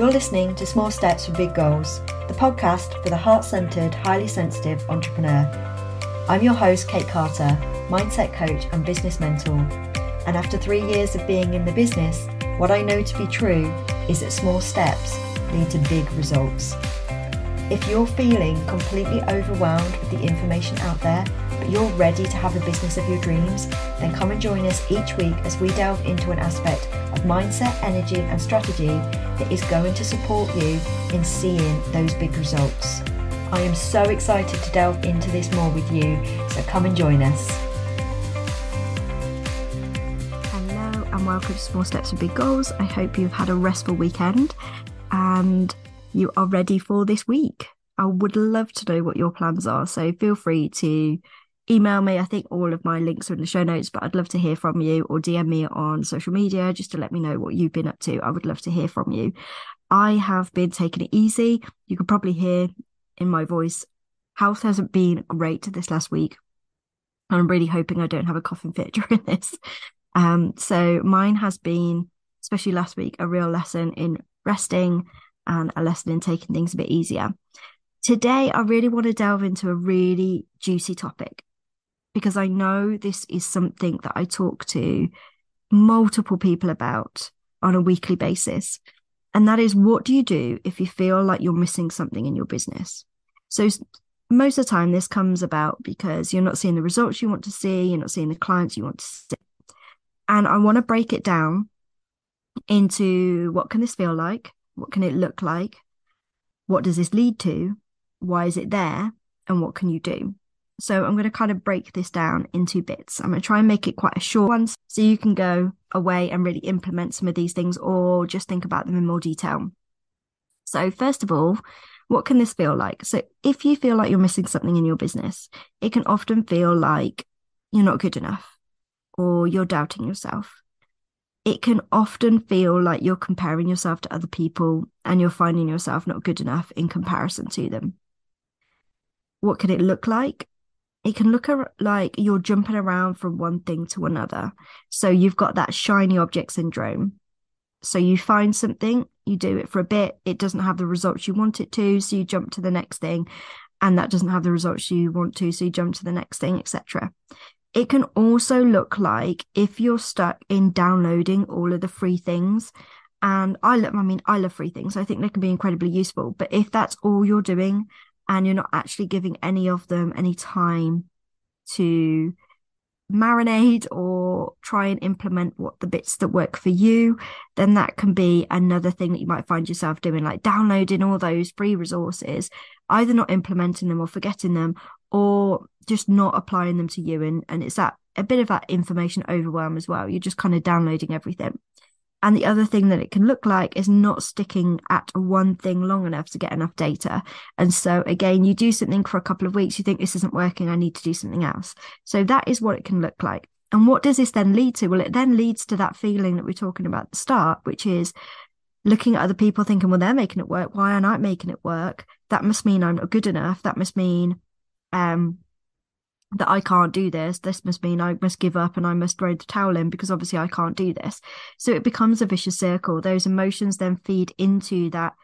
You're listening to Small Steps for Big Goals, the podcast for the heart-centered, highly sensitive entrepreneur. I'm your host, Kate Carter, mindset coach and business mentor. And after 3 years of being in the business, what I know to be true is that small steps lead to big results. If you're feeling completely overwhelmed with the information out there, but you're ready to have a business of your dreams, then come and join us each week as we delve into an aspect of mindset, energy and strategy that is going to support you in seeing those big results. I am so excited to delve into this more with you, so come and join us. Hello and welcome to Small Steps for Big Goals. I hope you've had a restful weekend and you are ready for this week. I would love to know what your plans are, so feel free to email me. I think all of my links are in the show notes, but I'd love to hear from you, or DM me on social media just to let me know what you've been up to. I would love to hear from you. I have been taking it easy. You can probably hear in my voice, health hasn't been great this last week. I'm really hoping I don't have a coughing fit during this. So mine has been, especially last week, a real lesson in resting and a lesson in taking things a bit easier. Today, I really want to delve into a really juicy topic, because I know this is something that I talk to multiple people about on a weekly basis. And that is, what do you do if you feel like you're missing something in your business? So most of the time this comes about because you're not seeing the results you want to see, you're not seeing the clients you want to see. And I want to break it down into, what can this feel like? What can it look like? What does this lead to? Why is it there? And what can you do? So I'm going to kind of break this down into bits. I'm going to try and make it quite a short one so you can go away and really implement some of these things, or just think about them in more detail. So first of all, what can this feel like? So if you feel like you're missing something in your business, it can often feel like you're not good enough, or you're doubting yourself. It can often feel like you're comparing yourself to other people and you're finding yourself not good enough in comparison to them. What can it look like? It can look like you're jumping around from one thing to another. So you've got that shiny object syndrome. So you find something, you do it for a bit, it doesn't have the results you want it to, so you jump to the next thing, and that doesn't have the results you want to, so you jump to the next thing, etc. It can also look like if you're stuck in downloading all of the free things, and I love free things, so I think they can be incredibly useful, but if that's all you're doing, and you're not actually giving any of them any time to marinate or try and implement what the bits that work for you, then that can be another thing that you might find yourself doing, like downloading all those free resources, either not implementing them or forgetting them, or just not applying them to you. And it's that a bit of that information overwhelm as well. You're just kind of downloading everything. And the other thing that it can look like is not sticking at one thing long enough to get enough data. And so again, you do something for a couple of weeks, you think this isn't working, I need to do something else. So that is what it can look like. And what does this then lead to? Well, it then leads to that feeling that we're talking about at the start, which is looking at other people thinking, well, they're making it work, why aren't I making it work? That must mean I'm not good enough. That must mean that I can't do this. This must mean I must give up and I must throw the towel in, because obviously I can't do this. So it becomes a vicious circle. Those emotions then feed into that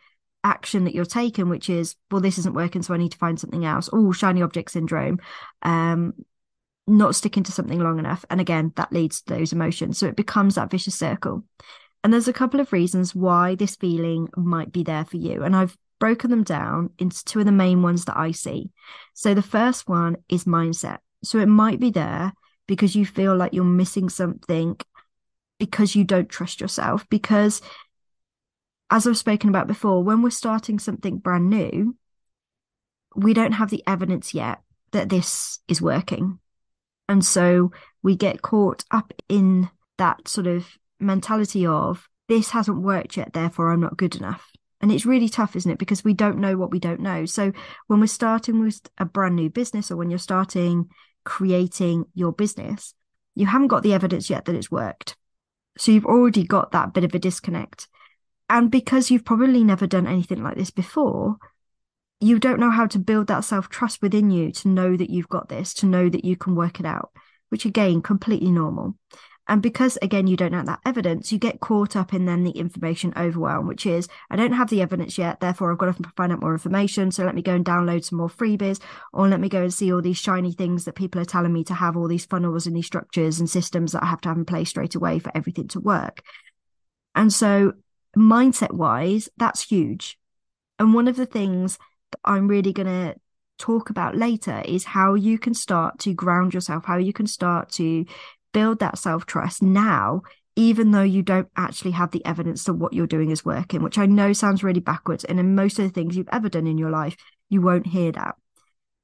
action that you're taking, which is, well, this isn't working, so I need to find something else. Oh, shiny object syndrome, not sticking to something long enough. And again, that leads to those emotions. So it becomes that vicious circle. And there's a couple of reasons why this feeling might be there for you. And I've broken them down into two of the main ones that I see. So the first one is mindset. So it might be there because you feel like you're missing something, because you don't trust yourself, because, as I've spoken about before, when we're starting something brand new, we don't have the evidence yet that this is working. And so we get caught up in that sort of mentality of, this hasn't worked yet, therefore I'm not good enough. And it's really tough, isn't it? Because we don't know what we don't know. So when we're starting with a brand new business, or when you're starting creating your business, you haven't got the evidence yet that it's worked. So you've already got that bit of a disconnect. And because you've probably never done anything like this before, you don't know how to build that self-trust within you to know that you've got this, to know that you can work it out, which again, completely normal. And because, again, you don't have that evidence, you get caught up in then the information overwhelm, which is, I don't have the evidence yet, therefore I've got to find out more information. So let me go and download some more freebies, or let me go and see all these shiny things that people are telling me to have, all these funnels and these structures and systems that I have to have in place straight away for everything to work. And so mindset-wise, that's huge. And one of the things that I'm really going to talk about later is how you can start to ground yourself, how you can start to build that self-trust now, even though you don't actually have the evidence that what you're doing is working, which I know sounds really backwards. And in most of the things you've ever done in your life, you won't hear that.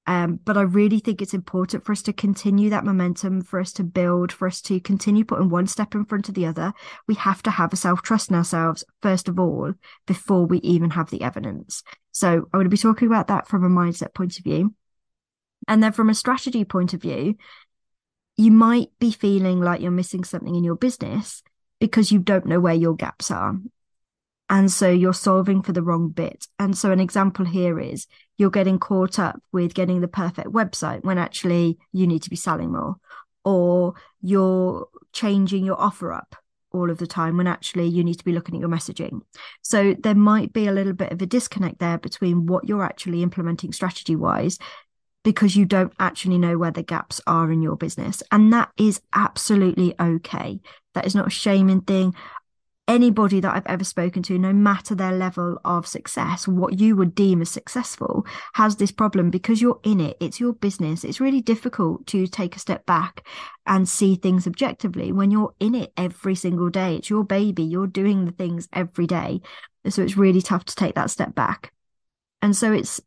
But I really think it's important for us to continue that momentum, for us to build, for us to continue putting one step in front of the other. We have to have a self-trust in ourselves, first of all, before we even have the evidence. So I'm going to be talking about that from a mindset point of view. And then from a strategy point of view, you might be feeling like you're missing something in your business because you don't know where your gaps are. And so you're solving for the wrong bit. And so an example here is you're getting caught up with getting the perfect website when actually you need to be selling more, or you're changing your offer up all of the time when actually you need to be looking at your messaging. So there might be a little bit of a disconnect there between what you're actually implementing strategy wise, because you don't actually know where the gaps are in your business. And that is absolutely okay. That is not a shaming thing. Anybody that I've ever spoken to, no matter their level of success, what you would deem as successful, has this problem because you're in it. It's your business. It's really difficult to take a step back and see things objectively when you're in it every single day. It's your baby. You're doing the things every day. So it's really tough to take that step back. And so it's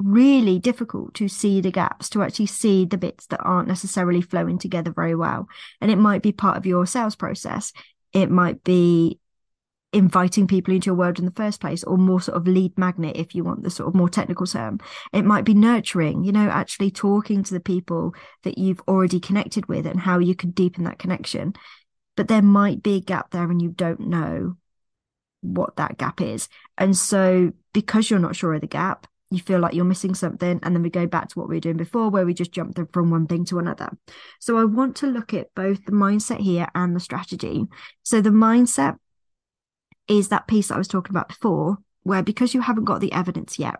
really difficult to see the gaps, to actually see the bits that aren't necessarily flowing together very well. And it might be part of your sales process. It might be inviting people into your world in the first place, or more sort of lead magnet, if you want the sort of more technical term. It might be nurturing, you know, actually talking to the people that you've already connected with and how you could deepen that connection. But there might be a gap there and you don't know what that gap is. And so because you're not sure of the gap, you feel like you're missing something. And then we go back to what we were doing before, where we just jumped from one thing to another. So I want to look at both the mindset here and the strategy. So the mindset is that piece that I was talking about before, where because you haven't got the evidence yet,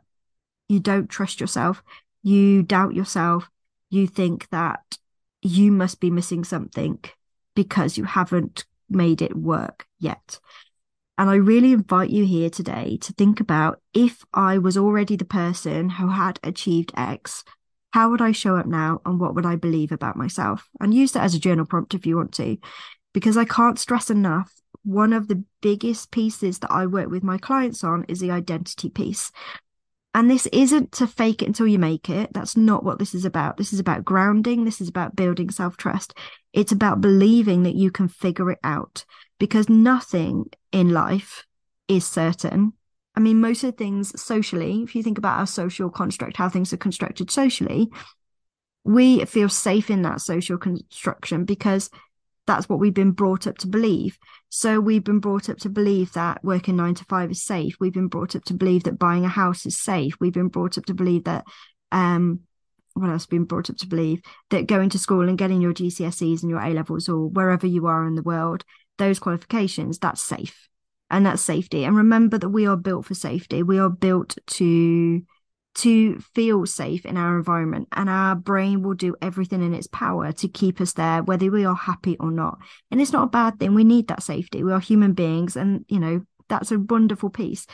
you don't trust yourself, you doubt yourself, you think that you must be missing something because you haven't made it work yet. And I really invite you here today to think about, if I was already the person who had achieved X, how would I show up now and what would I believe about myself? And use that as a journal prompt if you want to, because I can't stress enough, one of the biggest pieces that I work with my clients on is the identity piece. And this isn't to fake it until you make it. That's not what this is about. This is about grounding. This is about building self-trust. It's about believing that you can figure it out, because nothing in life is certain. I mean, most of the things socially, if you think about our social construct, how things are constructed socially, we feel safe in that social construction because that's what we've been brought up to believe. So we've been brought up to believe that working 9 to 5 is safe. We've been brought up to believe that buying a house is safe. We've been brought up to believe that, what else been brought up to believe? That going to school and getting your GCSEs and your A-levels, or wherever you are in the world, those qualifications, that's safe. And that's safety. And remember that we are built for safety. We are built to feel safe in our environment, and our brain will do everything in its power to keep us there, whether we are happy or not. And it's not a bad thing. We need that safety. We are human beings, and you know, that's a wonderful piece.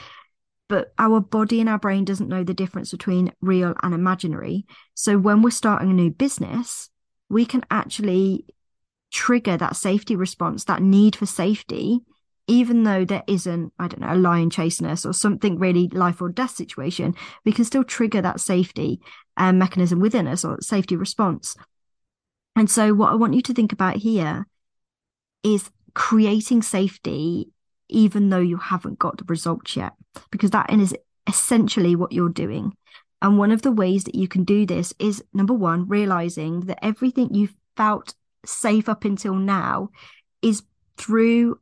But our body and our brain doesn't know the difference between real and imaginary. So when we're starting a new business, we can actually trigger that safety response, that need for safety, even though there isn't, I don't know, a lion chasing us or something really life or death situation. We can still trigger that safety mechanism within us, or safety response. And so what I want you to think about here is creating safety, even though you haven't got the results yet, because that is essentially what you're doing. And one of the ways that you can do this is, number one, realizing that everything you've felt safe up until now is through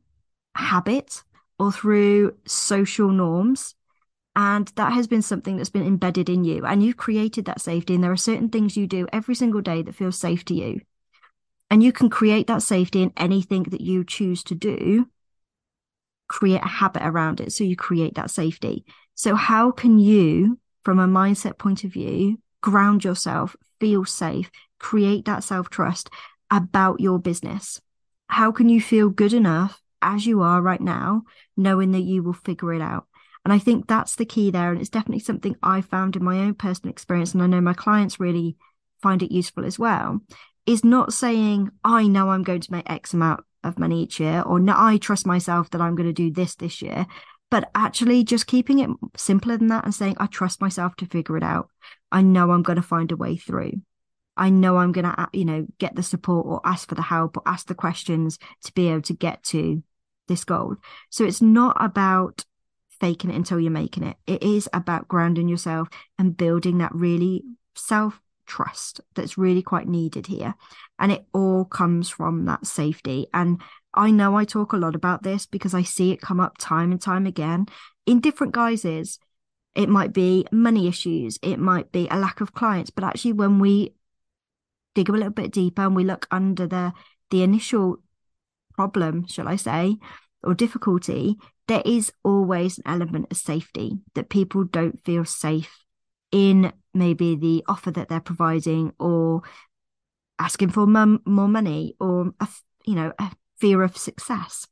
habit or through social norms, and that has been something that's been embedded in you, and you've created that safety. And there are certain things you do every single day that feel safe to you. And you can create that safety in anything that you choose to do. Create a habit around it so you create that safety. So how can you, from a mindset point of view, ground yourself, feel safe, create that self-trust about your business? How can you feel good enough as you are right now, knowing that you will figure it out? And I think that's the key there. And it's definitely something I found in my own personal experience. And I know my clients really find it useful as well, is not saying, I know I'm going to make X amount of money each year, or no, I trust myself that I'm going to do this year, but actually just keeping it simpler than that and saying, I trust myself to figure it out. I know I'm going to find a way through. I know I'm going to, get the support or ask for the help or ask the questions to be able to get to this goal. So it's not about faking it until you're making it. It is about grounding yourself and building that really self-trust that's really quite needed here. And it all comes from that safety. And I know I talk a lot about this because I see it come up time and time again in different guises. It might be money issues. It might be a lack of clients. But actually when we dig a little bit deeper and we look under the initial problem, shall I say, or difficulty, there is always an element of safety that people don't feel safe in, maybe the offer that they're providing, or asking for more money, or a fear of success,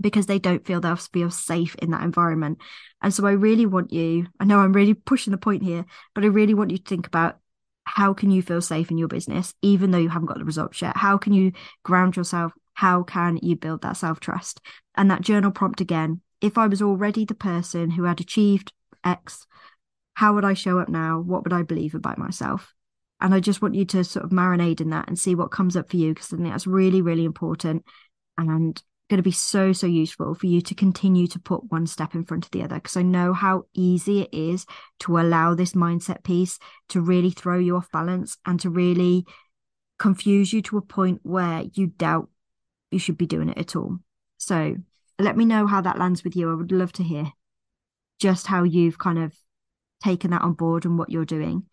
because they don't feel they'll feel safe in that environment. And so I really want you, I know I'm really pushing the point here, but I really want you to think about, how can you feel safe in your business, even though you haven't got the results yet? How can you ground yourself? How can you build that self-trust? And that journal prompt again, if I was already the person who had achieved X, how would I show up now? What would I believe about myself? And I just want you to sort of marinate in that and see what comes up for you, because I think that's really, really important and going to be so, so useful for you to continue to put one step in front of the other. Because I know how easy it is to allow this mindset piece to really throw you off balance and to really confuse you to a point where you doubt you should be doing it at all. So let me know how that lands with you. I would love to hear just how you've kind of taken that on board and what you're doing.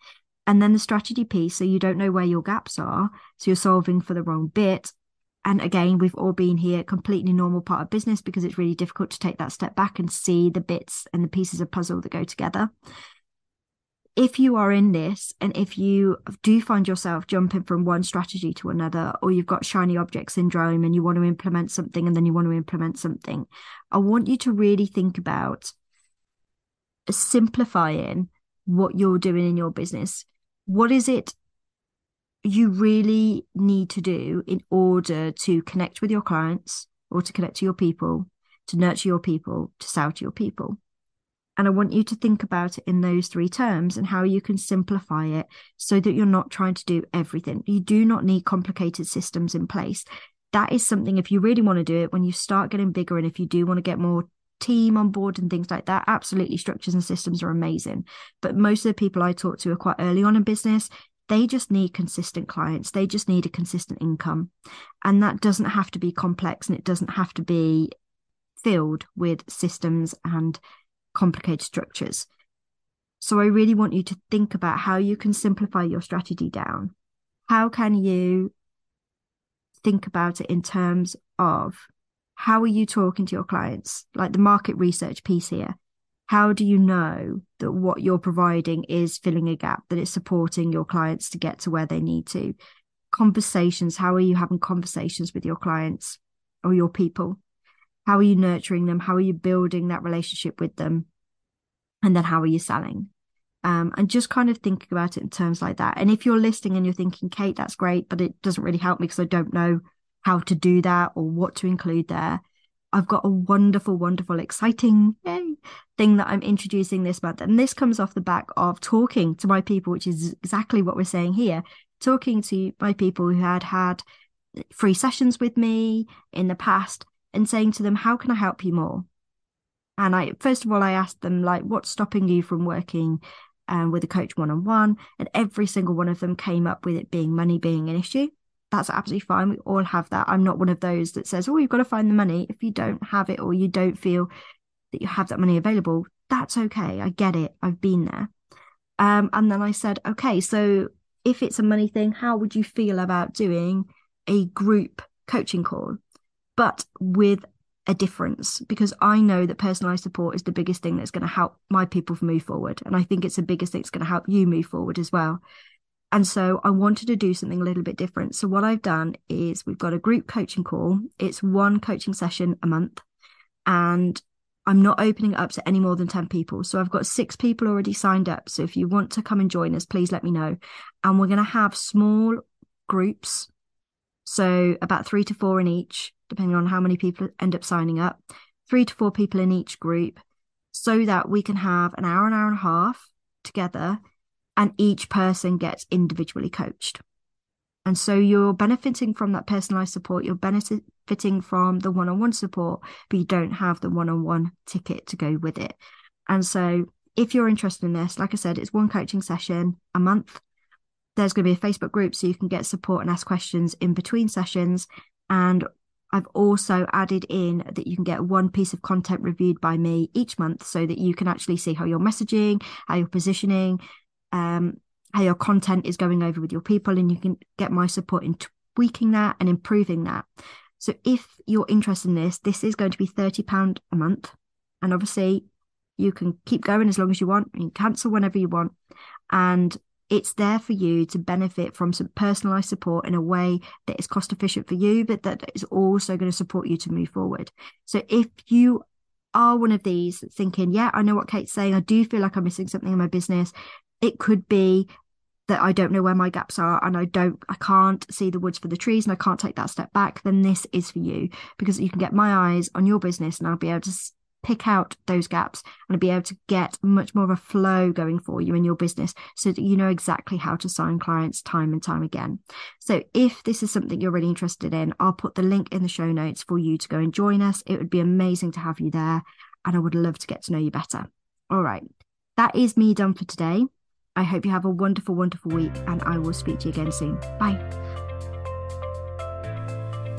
And then the strategy piece, so you don't know where your gaps are, so you're solving for the wrong bit. And again, we've all been here, completely normal part of business, because it's really difficult to take that step back and see the bits and the pieces of puzzle that go together. If you are in this, and if you do find yourself jumping from one strategy to another, or you've got shiny object syndrome and you want to implement something and then you want to implement something, I want you to really think about simplifying what you're doing in your business. What is it you really need to do in order to connect with your clients, or to connect to your people, to nurture your people, to sell to your people? And I want you to think about it in those three terms and how you can simplify it so that you're not trying to do everything. You do not need complicated systems in place. That is something, if you really want to do it, when you start getting bigger, and if you do want to get more team on board and things like that, absolutely, structures and systems are amazing. But most of the people I talk to are quite early on in business. They just need consistent clients. They just need a consistent income. And that doesn't have to be complex, and it doesn't have to be filled with systems and complicated structures. So I really want you to think about how you can simplify your strategy down. How can you think about it in terms of, how are you talking to your clients? Like the market research piece here. How do you know that what you're providing is filling a gap, that it's supporting your clients to get to where they need to? Conversations. How are you having conversations with your clients or your people? How are you nurturing them? How are you building that relationship with them? And then how are you selling? And just kind of thinking about it in terms like that. And if you're listening and you're thinking, Kate, that's great, but it doesn't really help me because I don't know how to do that or what to include there, I've got a wonderful, wonderful, exciting thing that I'm introducing this month. And this comes off the back of talking to my people, which is exactly what we're saying here, talking to my people who had free sessions with me in the past, and saying to them, how can I help you more? And I, first of all, I asked them, like, what's stopping you from working with a coach one-on-one? And every single one of them came up with it being money being an issue. That's absolutely fine. We all have that. I'm not one of those that says, oh, you've got to find the money. If you don't have it, or you don't feel that you have that money available, that's okay. I get it. I've been there. And then I said, okay, so if it's a money thing, how would you feel about doing a group coaching call, but with a difference, because I know that personalized support is the biggest thing that's going to help my people move forward. And I think it's the biggest thing that's going to help you move forward as well. And so I wanted to do something a little bit different. So what I've done is we've got a group coaching call. It's one coaching session a month, and I'm not opening it up to any more than 10 people. So I've got 6 people already signed up. So if you want to come and join us, please let me know. And we're going to have small groups, so about 3 to 4 in each, depending on how many people end up signing up, 3 to 4 people in each group, so that we can have an hour and a half together, and each person gets individually coached. And so you're benefiting from that personalized support, you're benefiting from the one-on-one support, but you don't have the one-on-one ticket to go with it. And so if you're interested in this, like I said, it's one coaching session a month. There's going to be a Facebook group so you can get support and ask questions in between sessions. And I've also added in that you can get one piece of content reviewed by me each month, so that you can actually see how you're messaging, how you're positioning, how your content is going over with your people, and you can get my support in tweaking that and improving that. So if you're interested in this, this is going to be £30 a month. And obviously you can keep going as long as you want, and you can cancel whenever you want. And it's there for you to benefit from some personalized support in a way that is cost efficient for you, but that is also going to support you to move forward. So if you are one of these thinking, yeah, I know what Kate's saying, I do feel like I'm missing something in my business. It could be that I don't know where my gaps are, and I can't see the woods for the trees, and I can't take that step back. Then this is for you, because you can get my eyes on your business, and I'll be able to pick out those gaps and be able to get much more of a flow going for you in your business, so that you know exactly how to sign clients time and time again. So if this is something you're really interested in, I'll put the link in the show notes for you to go and join us. It would be amazing to have you there, and I would love to get to know you better. All right. That is me done for today. I hope you have a wonderful, wonderful week, and I will speak to you again soon. Bye.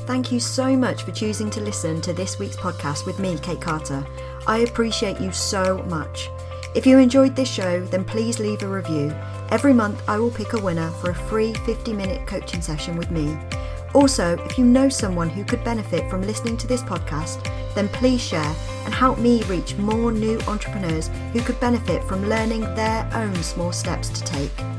Thank you so much for choosing to listen to this week's podcast with me, Kate Carter. I appreciate you so much. If you enjoyed this show, then please leave a review. Every month I will pick a winner for a free 50-minute coaching session with me. Also, if you know someone who could benefit from listening to this podcast, then please share and help me reach more new entrepreneurs who could benefit from learning their own small steps to take.